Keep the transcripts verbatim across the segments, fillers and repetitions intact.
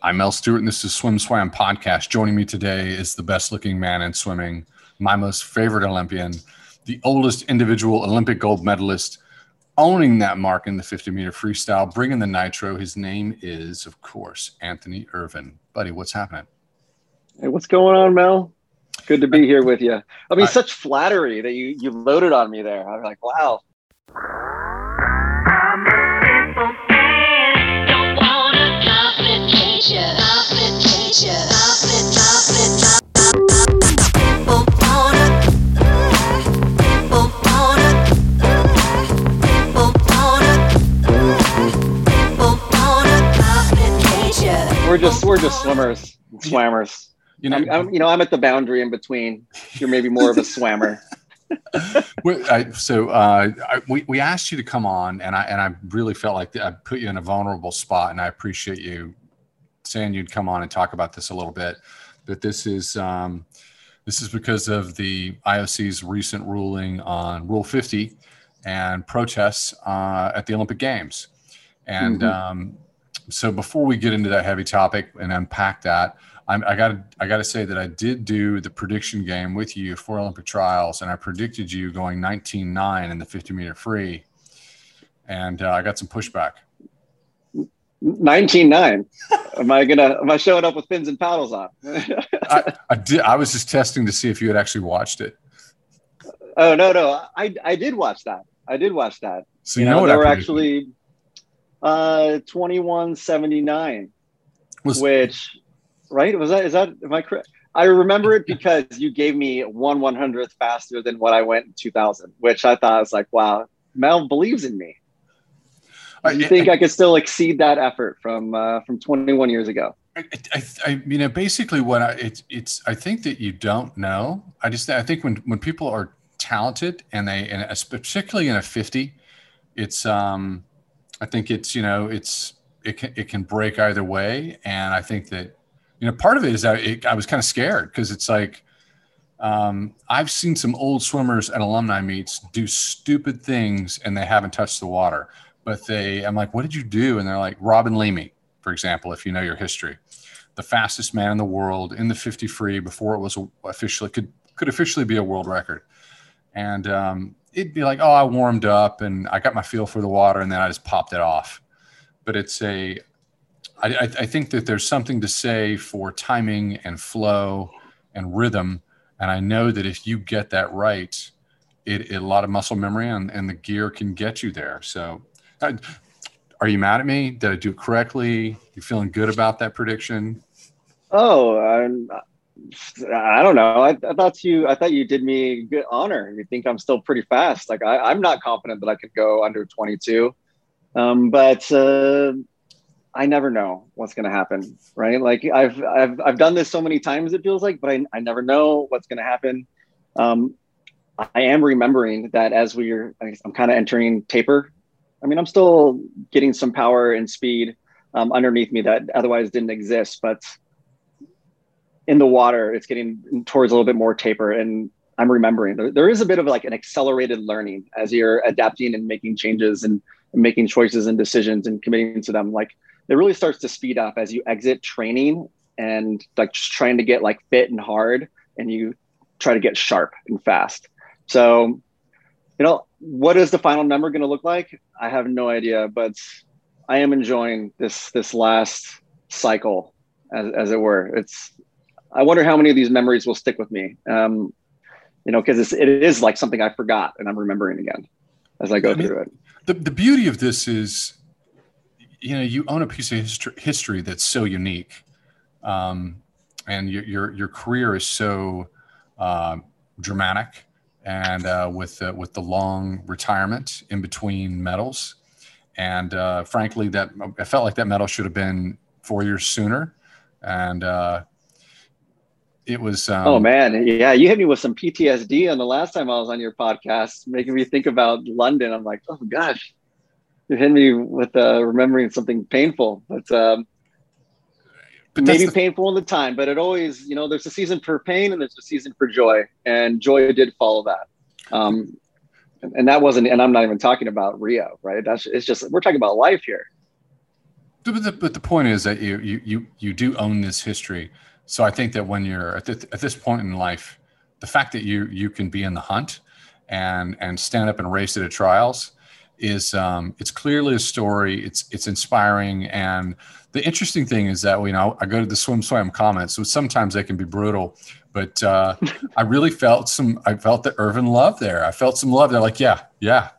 I'm Mel Stewart, and this is Swim Swam Podcast. Joining me today is the best-looking man in swimming, my most favorite Olympian, the oldest individual Olympic gold medalist, owning that mark in the fifty-meter freestyle, bringing the nitro. His name is, of course, Anthony Ervin. Buddy, what's happening? Hey, what's going on, Mel? Good to be here with you. I mean, I, such flattery that you, you loaded on me there. I'm like, wow. We're just we're just swimmers, swammers. You know, I'm, I'm, you know, I'm at the boundary in between. You're maybe more of a swammer. I, so uh, I, we we asked you to come on, and I and I really felt like I put you in a vulnerable spot, and I appreciate you saying you'd come on and talk about this a little bit. But this is um, this is because of the I O C's recent ruling on Rule fifty and protests uh, at the Olympic Games. And mm-hmm. um, so before we get into that heavy topic and unpack that, I'm, I got I got to say that I did do the prediction game with you for Olympic trials, and I predicted you going nineteen nine in the fifty meter free, and uh, I got some pushback. nineteen nine. Am I gonna? Am I showing up with pins and paddles on? I, I did. I was just testing to see if you had actually watched it. Oh no, no, I I did watch that. I did watch that. So you, you know, know what? There I were actually uh, twenty-one seventy-nine, was, which right was that? Is that am I correct? I remember it because you gave me one one hundredth faster than what I went in two thousand, which I thought I was like, wow, Mel believes in me. Do you think I could still exceed that effort from uh, from twenty-one years ago? I, I, I, you know, basically, what I it's it's I think that you don't know. I just I think when when people are talented and they and particularly in a fifty, it's um, I think it's you know it's it can it can break either way, and I think that you know part of it is that it, I was kind of scared because it's like um, I've seen some old swimmers at alumni meets do stupid things and they haven't touched the water. But they, I'm like, what did you do? And they're like, Robin Leamy, for example, if you know your history, the fastest man in the world in the fifty free before it was officially could could officially be a world record. And um, it'd be like, oh, I warmed up and I got my feel for the water, and then I just popped it off. But it's a, I, I, I think that there's something to say for timing and flow and rhythm, and I know that if you get that right, it, it a lot of muscle memory and, and the gear can get you there. So. Are you mad at me? Did I do it correctly? You feeling good about that prediction? Oh, I'm, I don't know. I, I thought you. I thought you did me good honor. You think I'm still pretty fast? Like I, I'm not confident that I could go under twenty-two, um, but uh, I never know what's going to happen, right? Like I've I've I've done this so many times it feels like, but I I never know what's going to happen. Um, I am remembering that as we're, I'm kind of entering taper. I mean, I'm still getting some power and speed um, underneath me that otherwise didn't exist, but in the water, it's getting towards a little bit more taper. And I'm remembering there, there is a bit of like an accelerated learning as you're adapting and making changes and making choices and decisions and committing to them. Like it really starts to speed up as you exit training and like just trying to get like fit and hard, and you try to get sharp and fast. So, you know, what is the final number going to look like? I have no idea, but I am enjoying this this last cycle, as, as it were. It's. I wonder how many of these memories will stick with me, um, you know, because it is like something I forgot and I'm remembering again as I go I mean, through it. The, the beauty of this is, you know, you own a piece of history, history that's so unique, um, and your, your your career is so uh, dramatic. And uh, with uh, with the long retirement in between medals, and uh, frankly, that I felt like that medal should have been four years sooner, and uh, it was. Um, oh man, yeah, you hit me with some P T S D on the last time I was on your podcast, making me think about London. I'm like, oh gosh, you're hitting me with uh, remembering something painful, but, um, but maybe the- painful in the time, but it always, you know, there's a season for pain and there's a season for joy, and joy did follow that. Um, and, and that wasn't, and I'm not even talking about Rio, right? That's, it's just, we're talking about life here. But the, but the point is that you, you you you do own this history. So I think that when you're at, th- at this point in life, the fact that you you can be in the hunt and and stand up and race at a trials is um, it's clearly a story. It's it's inspiring. And the interesting thing is that, you know, I go to the Swim Swam comments, so sometimes they can be brutal. But uh, I really felt some I felt the Ervin love there. I felt some love there. Like, yeah, yeah.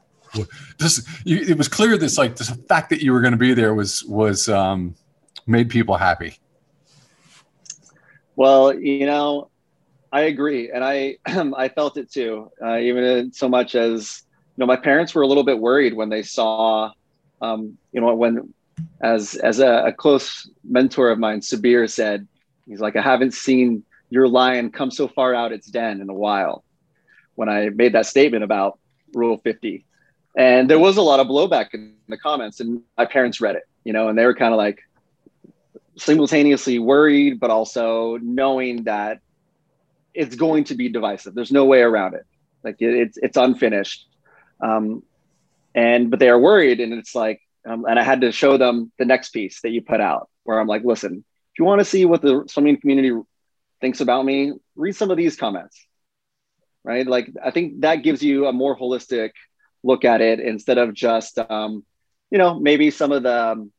This, you, it was clear this like this, the fact that you were going to be there was was um, made people happy. Well, you know, I agree, and I I felt it too. Uh, even in so much as, you know, my parents were a little bit worried when they saw, um, you know, when as as a, a close mentor of mine, Sabir, said, he's like, I haven't seen your lion come so far out its den in a while. When I made that statement about Rule fifty. And there was a lot of blowback in the comments, and my parents read it, you know, and they were kind of like simultaneously worried, but also knowing that it's going to be divisive. There's no way around it. Like it, it's, it's unfinished. Um, and, but they are worried, and it's like, um, and I had to show them the next piece that you put out where I'm like, listen, if you want to see what the swimming community thinks about me, read some of these comments, right? Like, I think that gives you a more holistic look at it instead of just, um, you know, maybe some of the, um,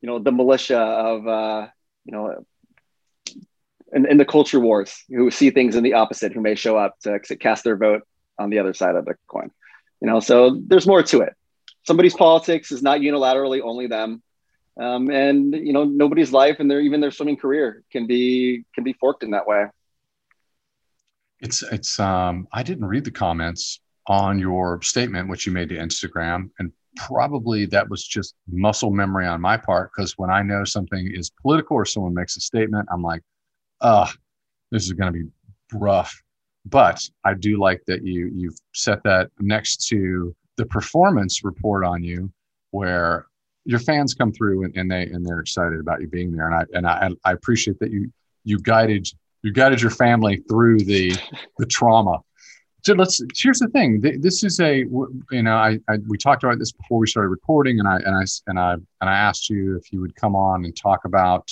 you know, the militia of, uh, you know, in, in the culture wars who see things in the opposite, who may show up to cast their vote on the other side of the coin, you know, so there's more to it. Somebody's politics is not unilaterally only them. Um, and, you know, nobody's life and their, even their swimming career can be, can be forked in that way. It's, it's, um, I didn't read the comments on your statement, which you made to Instagram. And probably that was just muscle memory on my part, because when I know something is political or someone makes a statement, I'm like, uh, this is gonna be rough. But I do like that you, you've set that next to the performance report on you, where your fans come through and, and they, and they're excited about you being there. And I, and I, I appreciate that you, you guided, you guided your family through the, the trauma. So let's, here's the thing. This is a, you know, I, I, we talked about this before we started recording, and I, and I, and I, and I asked you if you would come on and talk about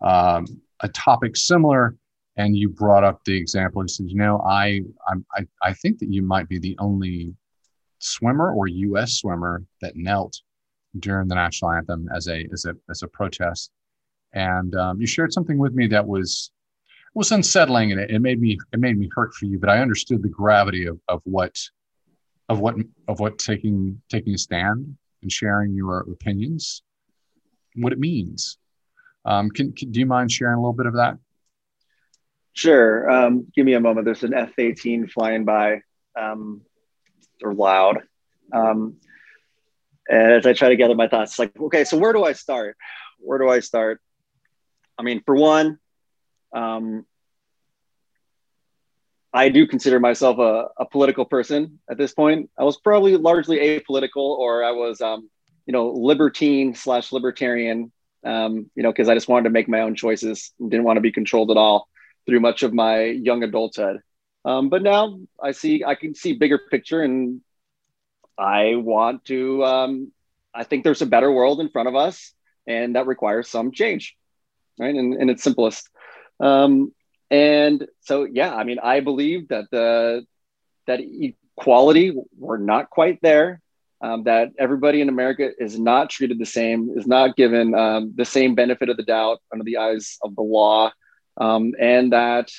um, a topic similar. And you brought up the example. You said, you know, I, I, I think that you might be the only swimmer or U S swimmer that knelt during the national anthem as a, as a, as a protest. And um, you shared something with me that was, was unsettling, and it, it made me it made me hurt for you, but I understood the gravity of, of what of what of what taking taking a stand and sharing your opinions, what it means. Um, can, can do you mind sharing a little bit of that? Sure. Um, give me a moment. There's an F eighteen flying by, um, or loud, um, and as I try to gather my thoughts, it's like, okay, so where do I start? Where do I start? I mean, for one. Um, I do consider myself a, a political person at this point. I was probably largely apolitical, or I was, um, you know, libertine slash libertarian, um, you know, cause I just wanted to make my own choices and didn't want to be controlled at all through much of my young adulthood. Um, but now I see, I can see bigger picture, and I want to, um, I think there's a better world in front of us, and that requires some change, right? In, in its simplest. Um, and so, yeah, I mean, I believe that the, that equality, we're not quite there, um, that everybody in America is not treated the same, is not given, um, the same benefit of the doubt under the eyes of the law. Um, and that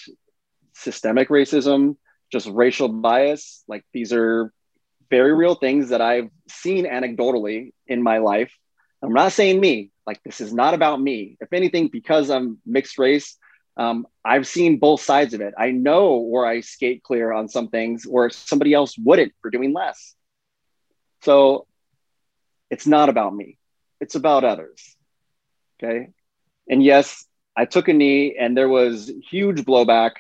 systemic racism, just racial bias, like these are very real things that I've seen anecdotally in my life. I'm not saying me, like, this is not about me. If anything, because I'm mixed race, Um, I've seen both sides of it. I know where I skate clear on some things where somebody else wouldn't for doing less. So it's not about me. It's about others. Okay. And yes, I took a knee, and there was huge blowback,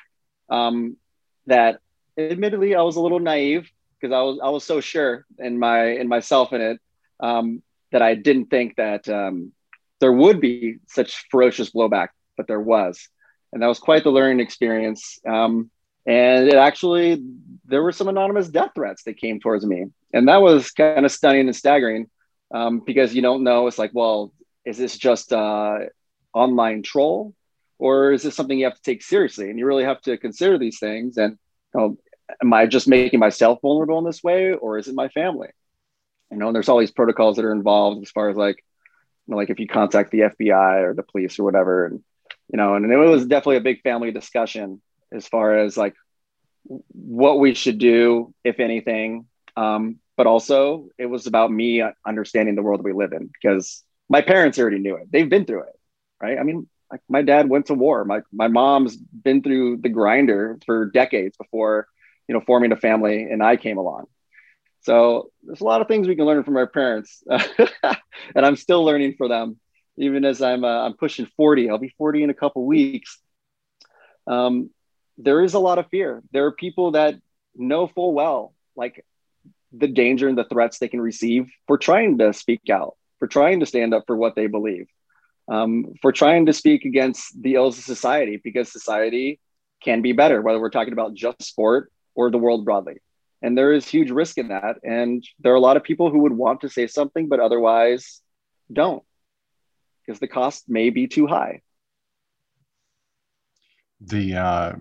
um, that admittedly I was a little naive, because I was, I was so sure in my, in myself in it, um, that I didn't think that, um, there would be such ferocious blowback, but there was. And that was quite the learning experience. Um, and it actually, there were some anonymous death threats that came towards me. And that was kind of stunning and staggering, um, because you don't know, it's like, well, Is this just an online troll, or is this something you have to take seriously? And you really have to consider these things. And you know, am I just making myself vulnerable in this way, or is it my family? You know, and there's all these protocols that are involved as far as like, you know, like if you contact the F B I or the police or whatever, and you know, and it was definitely a big family discussion as far as like what we should do, if anything. Um, but also it was about me understanding the world that we live in, because my parents already knew it. They've been through it, right? I mean, like my dad went to war. My, my mom's been through the grinder for decades before, you know, forming a family and I came along. So there's a lot of things we can learn from our parents and I'm still learning from them. Even as I'm, uh, I'm pushing forty, I'll be forty in a couple weeks. Um, there is a lot of fear. There are people that know full well, like the danger and the threats they can receive for trying to speak out, for trying to stand up for what they believe, um, for trying to speak against the ills of society, because society can be better, whether we're talking about just sport or the world broadly. And there is huge risk in that. And there are a lot of people who would want to say something, but otherwise don't, because the cost may be too high. The uh,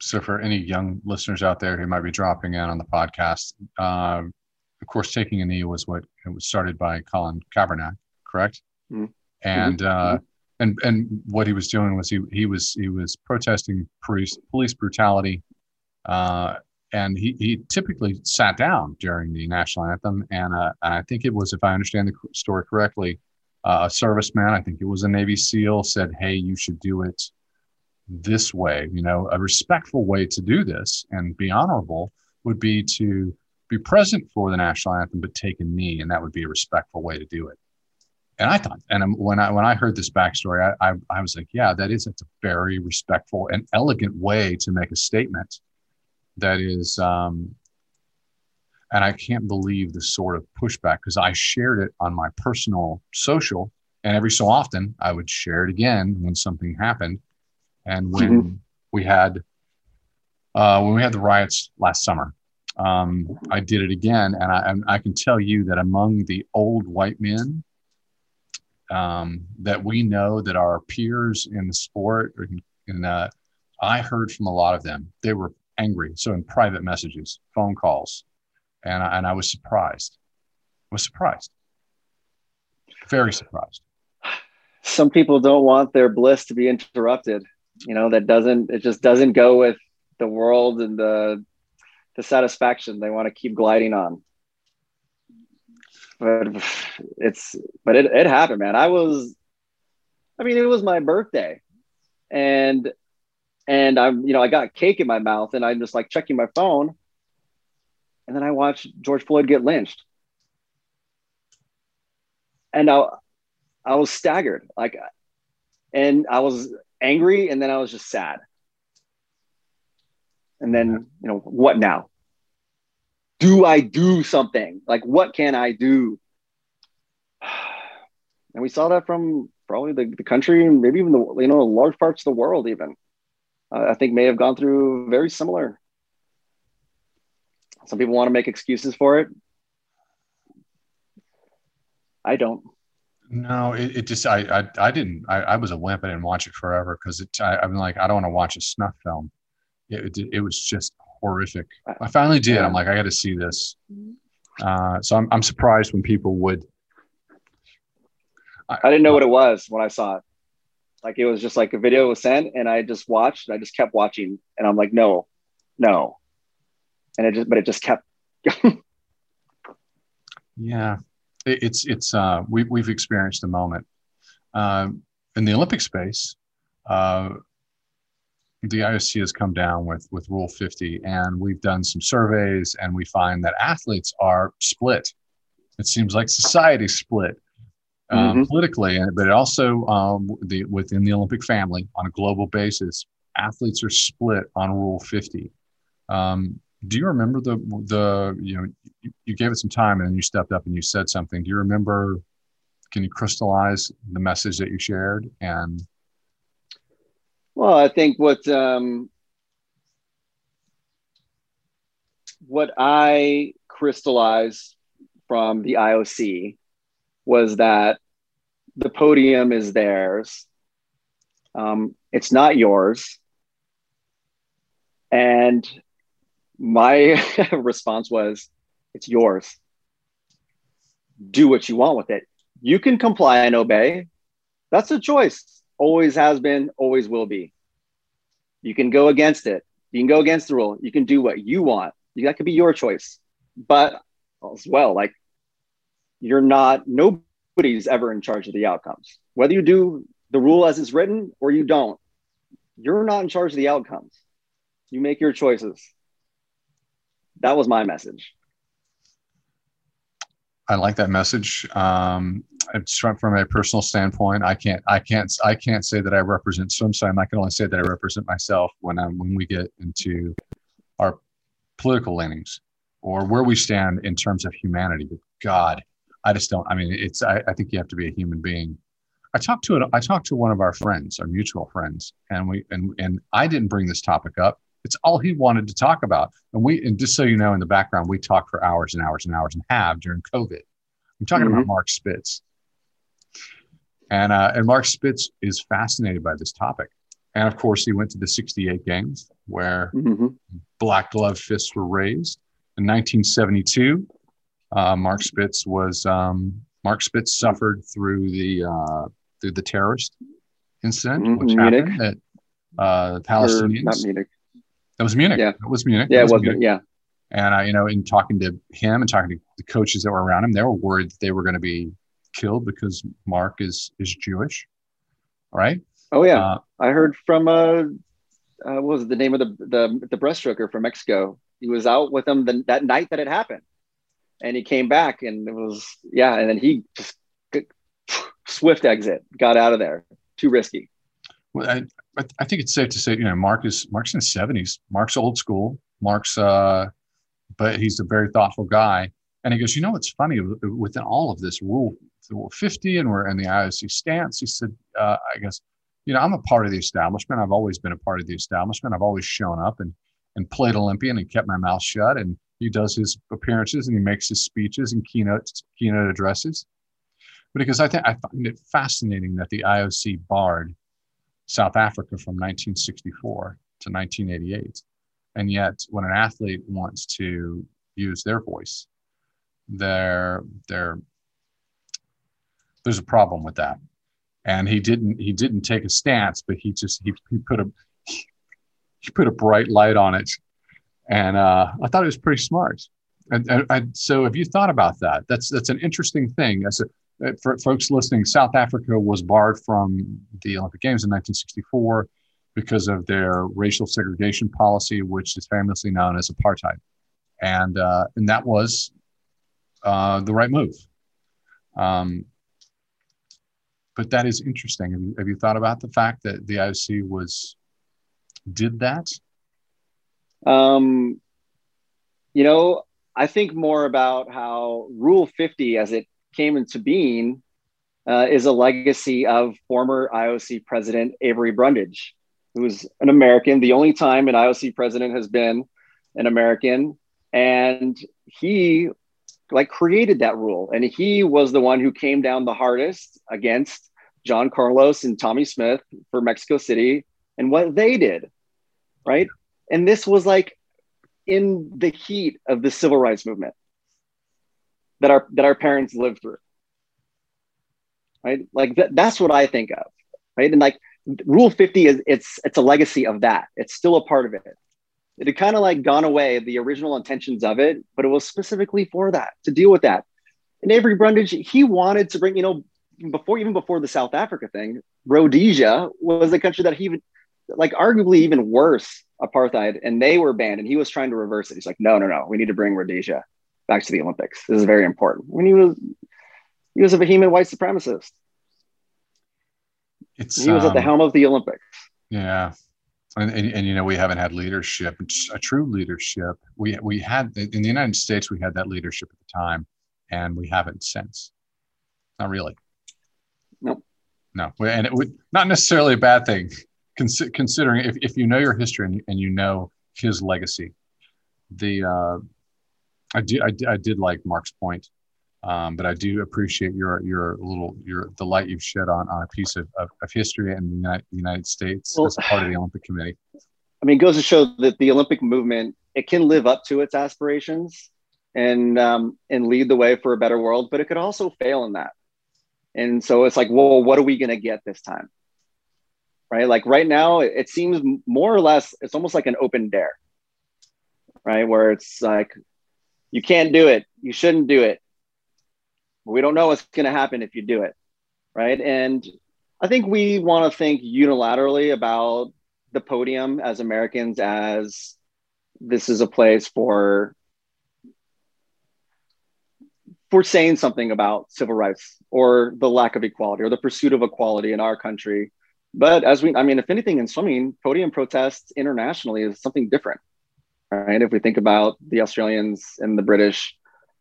so for any young listeners out there who might be dropping in on the podcast, uh, of course, taking a knee was what it was started by Colin Kaepernick, correct? Mm-hmm. And mm-hmm. uh, and and what he was doing was he he was he was protesting police police brutality, uh, and he he typically sat down during the national anthem, and uh, I think it was, if I understand the story correctly, Uh, a serviceman, I think it was a Navy SEAL, said, "Hey, you should do it this way. You know, a respectful way to do this and be honorable would be to be present for the national anthem, but take a knee, and that would be a respectful way to do it." And I thought, and when I when I heard this backstory, I I, I was like, "Yeah, that is a very respectful and elegant way to make a statement." That is, um, and I can't believe the sort of pushback, because I shared it on my personal social, and every so often I would share it again when something happened. And when mm-hmm. we had, uh, when we had the riots last summer, um, I did it again. And I, and I can tell you that among the old white men um, that we know, that our peers in the sport, and uh, I heard from a lot of them, they were angry. So in private messages, phone calls. And I, and I was surprised, I was surprised, very surprised. Some people don't want their bliss to be interrupted. You know, that doesn't, it just doesn't go with the world and the, the satisfaction they want to keep gliding on. But it's, but it, it happened, man. I was, I mean, it was my birthday, and, and I'm, you know, I got cake in my mouth and I'm just like checking my phone. And then I watched George Floyd get lynched. And I, I was staggered. Like, and I was angry, and then I was just sad. And then, you know, what now? Do I do something? Like, what can I do? And we saw that from probably the, the country, and maybe even, the you know, large parts of the world even. Uh, I think may have gone through very similar. Some people want to make excuses for it. I don't. No, it, it just, I, I, I didn't, I, I was a wimp. I didn't watch it forever. Cause it, I, I'm like, I don't want to watch a snuff film. It, it, it was just horrific. I finally did. I'm like, I got to see this. Uh, so I'm, I'm surprised when people would. I, I didn't know uh, what it was when I saw it. Like, it was just like a video was sent, and I just watched, and I just kept watching, and I'm like, no, no. And it just, but it just kept. Yeah, it, it's it's uh, we we've experienced the moment uh, in the Olympic space. Uh, the I O C has come down with with Rule fifty, and we've done some surveys, and we find that athletes are split. It seems like society's split um, mm-hmm. politically, and but it also um, the within the Olympic family on a global basis, athletes are split on Rule fifty. Um, Do you remember the, the you know, you gave it some time and you stepped up and you said something. Do you remember, can you crystallize the message that you shared? And well, I think what, um, what I crystallized from the I O C was that the podium is theirs. Um, it's not yours. And my response was, it's yours. Do what you want with it. You can comply and obey. That's a choice. Always has been, always will be. You can go against it. You can go against the rule. You can do what you want. That could be your choice. But as well, like, you're not, nobody's ever in charge of the outcomes. Whether you do the rule as it's written or you don't, you're not in charge of the outcomes. You make your choices. That was my message. I like that message. Um, from a personal standpoint, I can't, I can't, I can't say that I represent Swim Swam. I can only say that I represent myself when I'm, when we get into our political leanings or where we stand in terms of humanity. But God, I just don't. I mean, it's. I, I think you have to be a human being. I talked to it. I talked to one of our friends, our mutual friends, and we and and I didn't bring this topic up. It's all he wanted to talk about. And we, and just so you know, in the background, we talked for hours and hours and hours and have during COVID. I'm talking mm-hmm. about Mark Spitz. And, uh, and Mark Spitz is fascinated by this topic. And of course, he went to the sixty-eight games where mm-hmm. black glove fists were raised. In nineteen seventy-two, uh, Mark Spitz was, um, Mark Spitz suffered through the, uh, through the terrorist incident, mm-hmm. which Munich. happened at uh, Palestinians. Or not Munich. That was Munich. Yeah. That was Munich. Yeah, was it was Munich. Yeah. And I, you know, in talking to him and talking to the coaches that were around him, they were worried that they were going to be killed because Mark is is Jewish, right? Oh yeah, uh, I heard from uh, uh, what was the name of the the the breaststroker from Mexico? He was out with them the, that night that it happened, and he came back, and it was yeah, and then he just swift exit, got out of there, too risky. Well, I, I, th- I think it's safe to say, you know, Mark is Mark's in his seventies. Mark's old school. Mark's, uh, but he's a very thoughtful guy. And he goes, you know, what's funny within all of this rule, rule fifty, and we're in the I O C stance. He said, uh, I guess, you know, I'm a part of the establishment. I've always been a part of the establishment. I've always shown up and and played Olympian and kept my mouth shut. And he does his appearances and he makes his speeches and keynote keynote addresses. But because I think I find it fascinating that the I O C barred South Africa from nineteen sixty-four to nineteen eighty-eight. And yet when an athlete wants to use their voice, there, there, there's a problem with that. And he didn't, he didn't take a stance, but he just, he, he put a, he put a bright light on it. And uh, I thought it was pretty smart. And, and, and so have you thought about that? That's, that's an interesting thing. That's a, for folks listening, South Africa was barred from the Olympic Games in nineteen sixty-four because of their racial segregation policy, which is famously known as apartheid. And uh, and that was uh, the right move. Um, but that is interesting. Have you, have you thought about the fact that the I O C was did that? Um, you know, I think more about how Rule fifty, as it came into being, uh, is a legacy of former I O C president Avery Brundage, who was an American. The only time an I O C president has been an American, and he like created that rule. And he was the one who came down the hardest against John Carlos and Tommy Smith for Mexico City and what they did, right? And this was like in the heat of the civil rights movement that our that our parents lived through, right? Like th- that's what I think of, right? And like Rule fifty is it's it's a legacy of that. It's still a part of it. It had kind of like gone away, the original intentions of it, but it was specifically for that, to deal with that. And Avery Brundage, he wanted to bring, you know, before even before the South Africa thing, Rhodesia was a country that he even, like arguably even worse apartheid, and they were banned, and he was trying to reverse it. He's like, no, no, no, we need to bring Rhodesia back to the Olympics. This is very important. When he was, he was a vehement white supremacist. It's, he was um, at the helm of the Olympics. Yeah, and, and and you know, we haven't had leadership, a true leadership. We we had in the United States, we had that leadership at the time, and we haven't since. Not really. No. No, and it would not necessarily a bad thing, cons- considering if if you know your history and, and you know his legacy, the. Uh, I did, I did. I did like Mark's point Um, but I do appreciate your your little your the light you've shed on, on a piece of, of, of history in the United, United States well, as a part of the Olympic Committee. I mean, it goes to show that the Olympic movement, it can live up to its aspirations and um, and lead the way for a better world, but it could also fail in that. And so it's like, well, what are we going to get this time? Right? Like right now, it seems more or less, it's almost like an open dare, right? Where it's like, you can't do it. You shouldn't do it. We don't know what's going to happen if you do it, right? And I think we want to think unilaterally about the podium as Americans as this is a place for, for saying something about civil rights or the lack of equality or the pursuit of equality in our country. But as we, I mean, if anything in swimming, podium protests internationally is something different, right? If we think about the Australians and the British,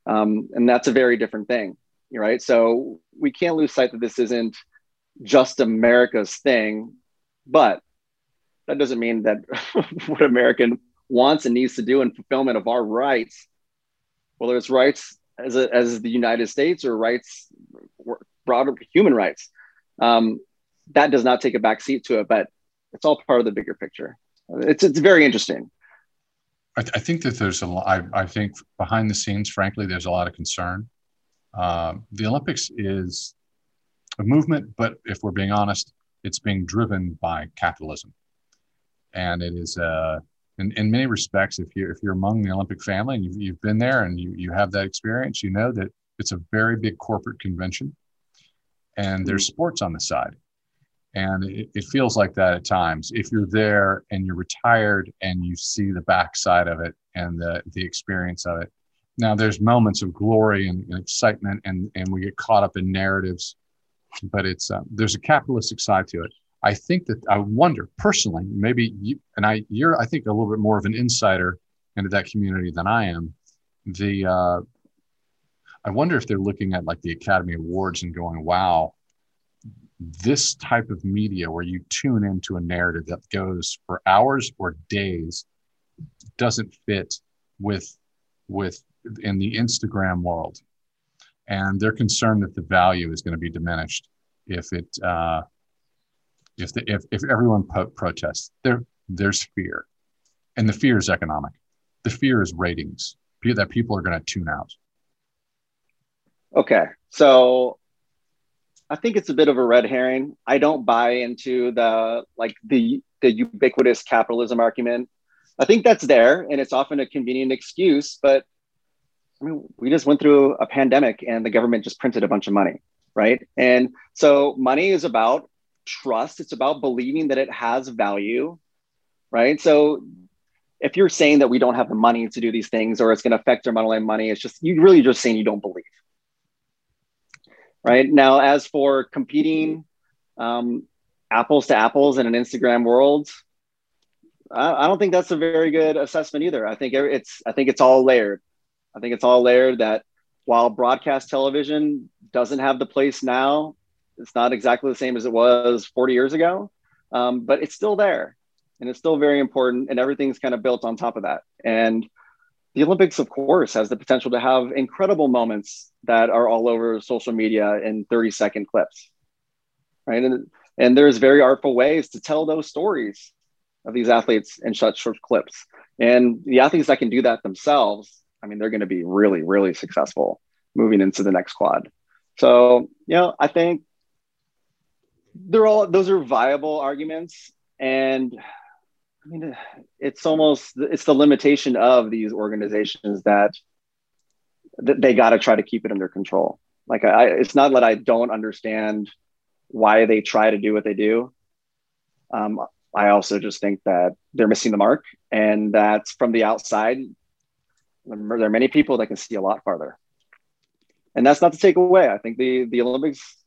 um, and that's a very different thing. Right. So we can't lose sight that this isn't just America's thing, but that doesn't mean that what American wants and needs to do in fulfillment of our rights, whether it's rights as a, as the United States or rights, broader human rights, um, that does not take a back seat to it, but it's all part of the bigger picture. It's, it's very interesting. I, th- I think that there's a lot, I, I think behind the scenes, frankly, there's a lot of concern. Um, the Olympics is a movement, but if we're being honest, it's being driven by capitalism. And it is, uh, in, in many respects, if you're, if you're among the Olympic family and you've, you've been there and you, you have that experience, you know that it's a very big corporate convention and there's sports on the side. And it, it feels like that at times. If you're there and you're retired and you see the backside of it and the, the experience of it. Now there's moments of glory and, and excitement and, and we get caught up in narratives, but it's uh, there's a capitalistic side to it. I think that I wonder personally, maybe you, and I, you're, I think a little bit more of an insider into that community than I am. The, uh, I wonder if they're looking at like the Academy Awards and going, wow, this type of media where you tune into a narrative that goes for hours or days doesn't fit with, with in the Instagram world. And they're concerned that the value is going to be diminished if it, uh, If, the, if if everyone po- protests, there there's fear, and the fear is economic. The fear is ratings fear that people are going to tune out. Okay, so I think it's a bit of a red herring. I don't buy into the like the the ubiquitous capitalism argument. I think that's there, and it's often a convenient excuse. But I mean, we just went through a pandemic, and the government just printed a bunch of money, right? And so money is about trust. It's about believing that it has value, right? So if you're saying that we don't have the money to do these things or it's going to affect our money, money, it's just, you really just saying you don't believe, right? Now, as for competing um, apples to apples in an Instagram world, I, I don't think that's a very good assessment either. I think it's, I think it's all layered. I think it's all layered that while broadcast television doesn't have the place now, it's not exactly the same as it was forty years ago, um, but it's still there and it's still very important. And everything's kind of built on top of that. And the Olympics, of course, has the potential to have incredible moments that are all over social media in thirty second clips, right? And, and there's very artful ways to tell those stories of these athletes in such short clips. And the athletes that can do that themselves, I mean, they're going to be really, really successful moving into the next quad. So, you know, I think, they're all, those are viable arguments. And I mean, it's almost, it's the limitation of these organizations that, that they got to try to keep it under control. Like I, it's not that I don't understand why they try to do what they do. Um, I also just think that they're missing the mark and that's from the outside. There are many people that can see a lot farther and that's not to take away. I think the, the Olympics,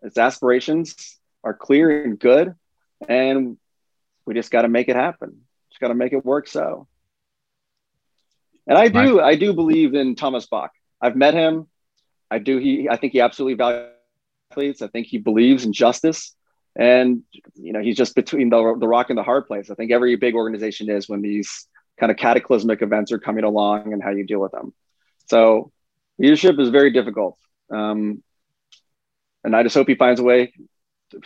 its aspirations are clear and good, and we just got to make it happen. Just got to make it work. So, and I do, right. I do believe in Thomas Bach. I've met him. I do. He, I think he absolutely values athletes. I think he believes in justice, and you know, he's just between the, the rock and the hard place. I think every big organization is when these kind of cataclysmic events are coming along and how you deal with them. So Leadership is very difficult. Um, and I just hope he finds a way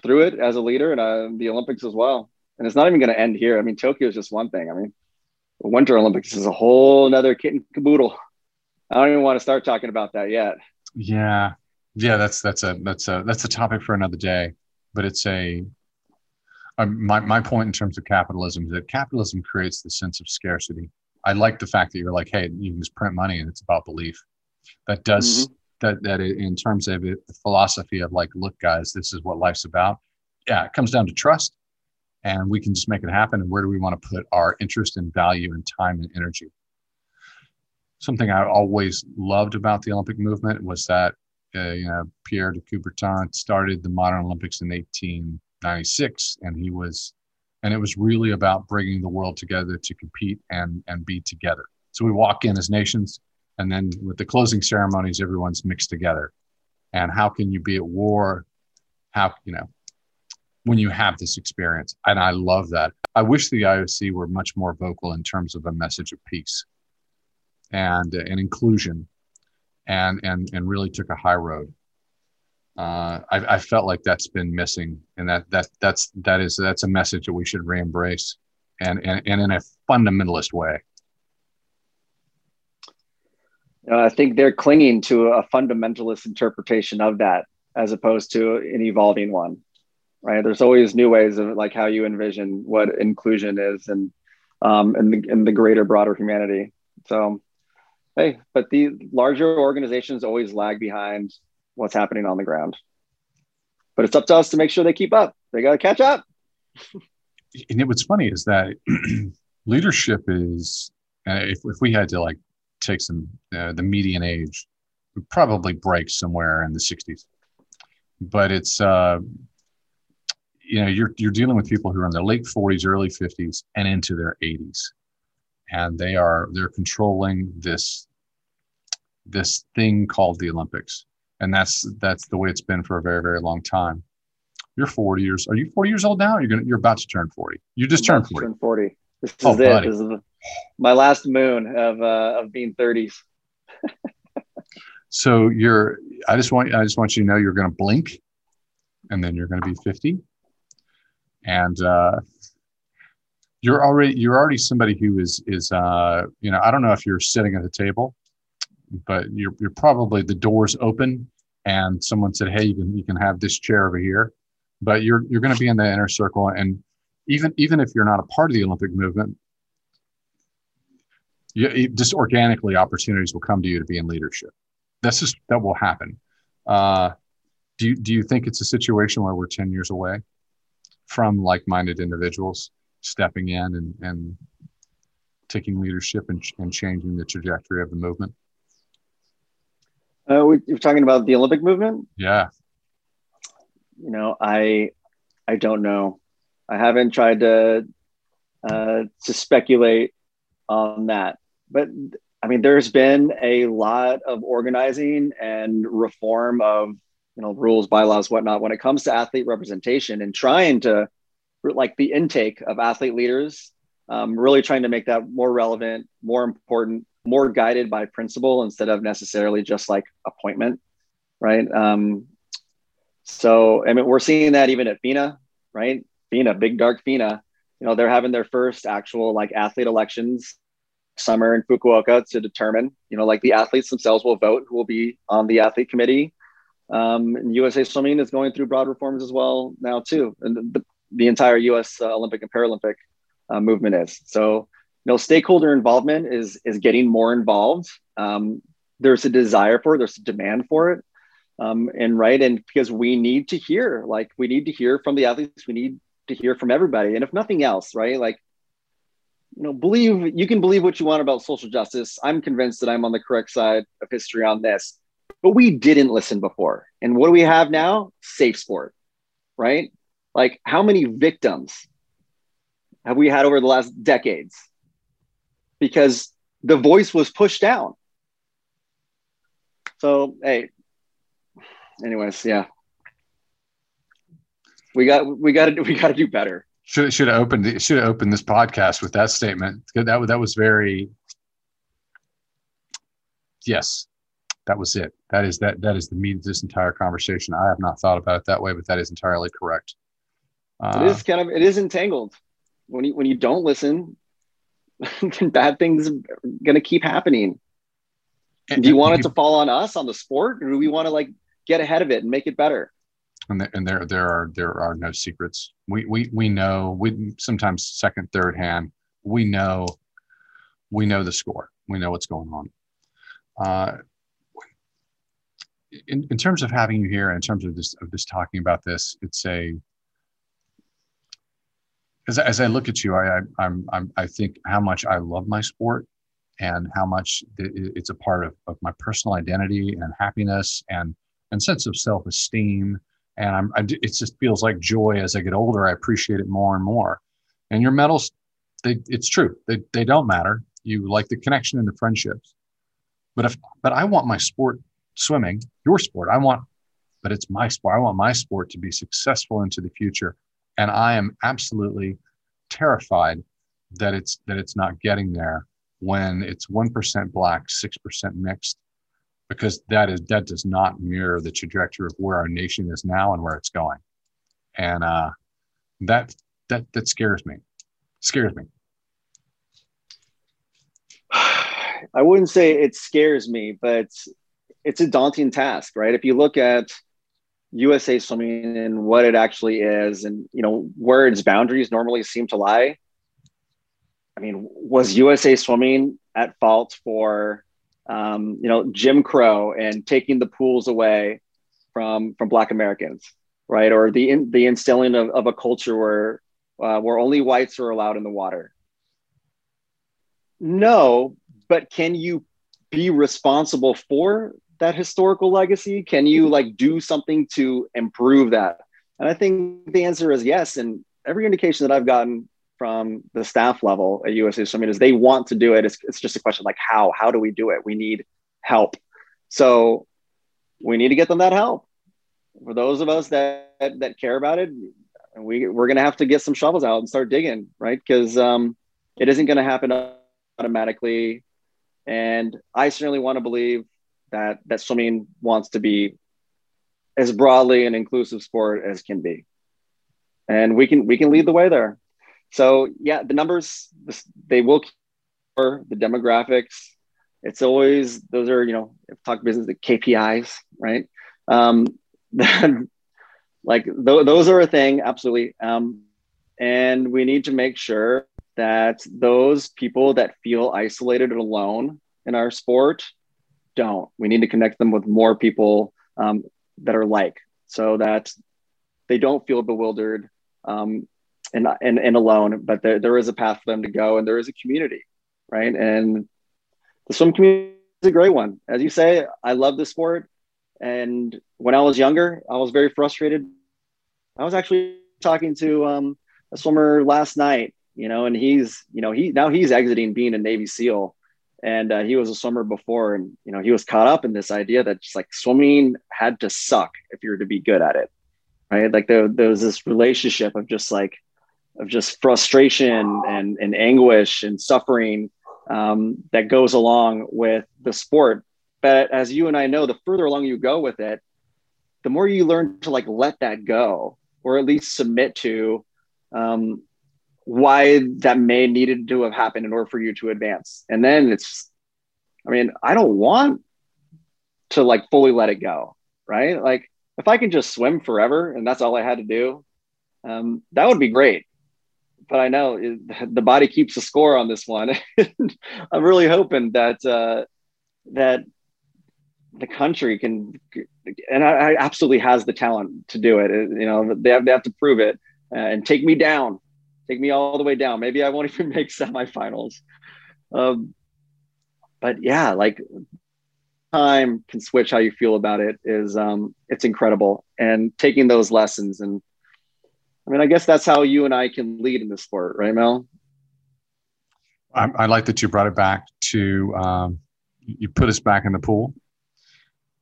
through it as a leader, and uh, the Olympics as well. And it's not even going to end here. I mean, Tokyo is just one thing. I mean, the Winter Olympics is a whole nother kit and caboodle. I don't even want to start talking about that yet. Yeah. Yeah. That's, that's a, that's a, that's a topic for another day, but it's a, a my, my point in terms of capitalism is that capitalism creates the sense of scarcity. I like the fact that you're like, hey, you can just print money and it's about belief. That does, mm-hmm. that, that in terms of it, the philosophy of like, look, guys, this is what life's about. Yeah. It comes down to trust, and we can just make it happen. And where do we want to put our interest and value and time and energy? Something I always loved about the Olympic movement was that, uh, you know, Pierre de Coubertin started the modern Olympics in eighteen ninety-six, and he was, and it was really about bringing the world together to compete and, and be together. So we walk in as nations, and then with the closing ceremonies, everyone's mixed together. And how can you be at war? How, you know, when you have this experience, and I love that. I wish the I O C were much more vocal in terms of a message of peace and and inclusion, and and and really took a high road. Uh, I, I felt like that's been missing, and that that that's that is that's a message that we should re-embrace, and and, and in a fundamentalist way. Uh, I think they're clinging to a fundamentalist interpretation of that, as opposed to an evolving one. Right? There's always new ways of like how you envision what inclusion is, and um and the, and the greater, broader humanity. So. Hey, but the larger organizations always lag behind what's happening on the ground. But it's up to us to make sure they keep up. They got to catch up. And what's funny is that leadership is, uh, if, if we had to like take some, uh, the median age would probably break somewhere in the sixties. But it's, uh, you know, you're, you're dealing with people who are in their late forties, early fifties, and into their eighties. And they are, they're controlling this this thing called the Olympics. And that's that's the way it's been for a very, very long time. You're forty years. Are you forty years old now? You're gonna you're about to turn forty. You just turned forty. Turn forty. This is oh, it. Buddy. This is my last moon of uh, of being thirties. So you're I just want I just want you to know you're gonna blink, and then you're gonna be fifty. And uh You're already you're already somebody who is is uh you know, I don't know if you're sitting at a table, but you're you're probably the door's open and someone said, hey, you can you can have this chair over here, but you're you're going to be in the inner circle. And even even if you're not a part of the Olympic movement, you it, just organically opportunities will come to you to be in leadership. That's just that will happen. Uh, do you, do you think it's a situation where we're ten years away from like-minded individuals stepping in and, and taking leadership and, and changing the trajectory of the movement? Uh, we, you're talking about the Olympic movement? Yeah. You know, I, I don't know. I haven't tried to, uh, to speculate on that, but I mean, there's been a lot of organizing and reform of, you know, rules, bylaws, whatnot, when it comes to athlete representation and trying to, like the intake of athlete leaders, um, really trying to make that more relevant, more important, more guided by principle instead of necessarily just like appointment, right? Um, so, I mean, we're seeing that even at FINA, right? FINA, big dark FINA, you know, they're having their first actual like athlete elections summer in Fukuoka to determine, you know, like the athletes themselves will vote who will be on the athlete committee. Um, and U S A Swimming is going through broad reforms as well now too. And the, the the entire U S Uh, Olympic and Paralympic uh, movement is. So, you know, stakeholder involvement is is getting more involved. Um, there's a desire for it. There's a demand for it. Um, and right. And because we need to hear, like we need to hear from the athletes. We need to hear from everybody. And if nothing else, right, like, you know, believe, you can believe what you want about social justice. I'm convinced that I'm on the correct side of history on this, but we didn't listen before. And what do we have now? Safe sport, right? Like, how many victims have we had over the last decades? Because the voice was pushed down. So, hey, anyways, yeah, we got we got to we got to do better. Should should have opened should have opened this podcast with that statement. That that was very yes. That was it. That is that. That is the meat of this entire conversation. I have not thought about it that way, but that is entirely correct. Uh, it is kind of. It is entangled. When you when you don't listen, bad things are going to keep happening. And, do you want it to fall on us, on the sport, or do we want to like get ahead of it and make it better? And there, and there, there are there are no secrets. We we we know. We sometimes second, third hand. We know. We know the score. We know what's going on. Uh, in, in terms of having you here, in terms of this of this talking about this, it's a. As, as I look at you, I, I I'm I'm I think how much I love my sport, and how much it's a part of, of my personal identity and happiness and and sense of self-esteem. And I'm, I, it just feels like joy as I get older. I appreciate it more and more. And your medals, they, it's true. They they don't matter. You like the connection and the friendships. But if but I want my sport, swimming, your sport. I want, but it's my sport. I want my sport to be successful into the future. And I am absolutely terrified that it's that it's not getting there. When it's one percent black, six percent mixed, because that is that does not mirror the trajectory of where our nation is now and where it's going. And uh, that that that scares me, scares me. I wouldn't say it scares me, but it's a daunting task, right? If you look at U S A Swimming and what it actually is and, you know, where its boundaries normally seem to lie, I mean, was U S A Swimming at fault for, um, you know, Jim Crow and taking the pools away from from Black Americans, right? Or the in, the instilling of, of a culture where uh, where only whites are allowed in the water? No, but can you be responsible for that historical legacy? Can you like do something to improve that? And I think the answer is yes. And every indication that I've gotten from the staff level at U S A Swimming is they want to do it. It's, it's just a question like, how, how do we do it? We need help. So we need to get them that help. For those of us that, that care about it, we, we're going to have to get some shovels out and start digging, right? Because um, it isn't going to happen automatically. And I certainly want to believe that, that swimming wants to be as broadly an inclusive sport as can be. And we can, we can lead the way there. So yeah, the numbers, they will keep the demographics. It's always, those are, you know, talk business, the K P Is, right? Um, like th- those are a thing, absolutely. Um, and we need to make sure that those people that feel isolated and alone in our sport don't. We need to connect them with more people um, that are like, so that they don't feel bewildered, um, And, and and alone, but there, there is a path for them to go, and there is a community, right? And the swim community is a great one. As you say, I love this sport. And when I was younger, I was very frustrated. I was actually talking to um, a swimmer last night, you know, and he's, you know, he now he's exiting being a Navy SEAL. And uh, he was a swimmer before, and, you know, he was caught up in this idea that just like swimming had to suck if you were to be good at it, right? Like there, there was this relationship of just like, of just frustration and, and anguish and suffering um, that goes along with the sport. But as you and I know, the further along you go with it, the more you learn to like let that go, or at least submit to um, why that may needed to have happened in order for you to advance. And then it's, I mean, I don't want to like fully let it go, right? Like if I could just swim forever and that's all I had to do, um, that would be great. But I know it, the body keeps a score on this one. I'm really hoping that uh, that the country can, and I, I absolutely has the talent to do it. It you know, they have, they have to prove it uh, and take me down, take me all the way down. Maybe I won't even make semifinals. Um, but yeah, like time can switch how you feel about it is um, it's incredible. And taking those lessons and, I mean, I guess that's how you and I can lead in this sport, right, Mel? I, I like that you brought it back to um, you put us back in the pool,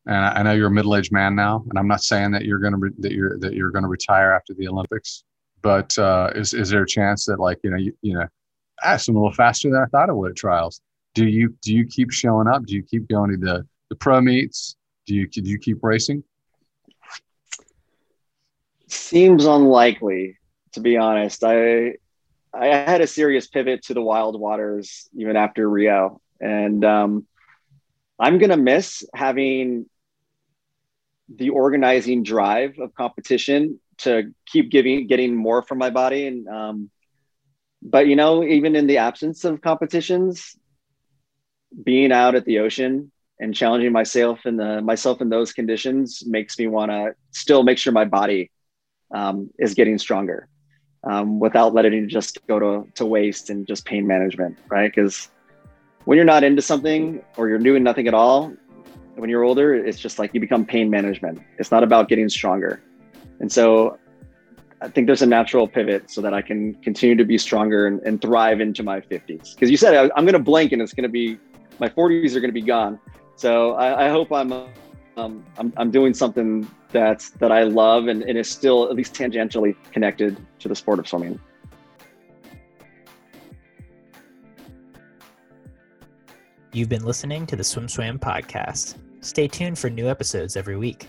and I, I know you're a middle-aged man now, and I'm not saying that you're going to re- that you're that you're going to retire after the Olympics, but uh, is is there a chance that like you know you, you know, I swim a little faster than I thought I would at trials? Do you do you keep showing up? Do you keep going to the the pro meets? Do you do you keep racing? Seems unlikely, to be honest. I I had a serious pivot to the wild waters even after Rio, and um, I'm gonna miss having the organizing drive of competition to keep giving, getting more from my body. And, um, but you know, even in the absence of competitions, being out at the ocean and challenging myself in the myself in those conditions makes me want to still make sure my body, um, is getting stronger, um, without letting it just go to, to waste and just pain management. Right. Cause when you're not into something or you're doing nothing at all, when you're older, it's just like you become pain management. It's not about getting stronger. And so I think there's a natural pivot so that I can continue to be stronger and, and thrive into my fifties. Because you said I, I'm going to blink and it's going to be, my forties are going to be gone. So I, I hope I'm, um, I'm I'm doing something that's, that I love and, and is still at least tangentially connected to the sport of swimming. You've been listening to the Swim Swam podcast. Stay tuned for new episodes every week.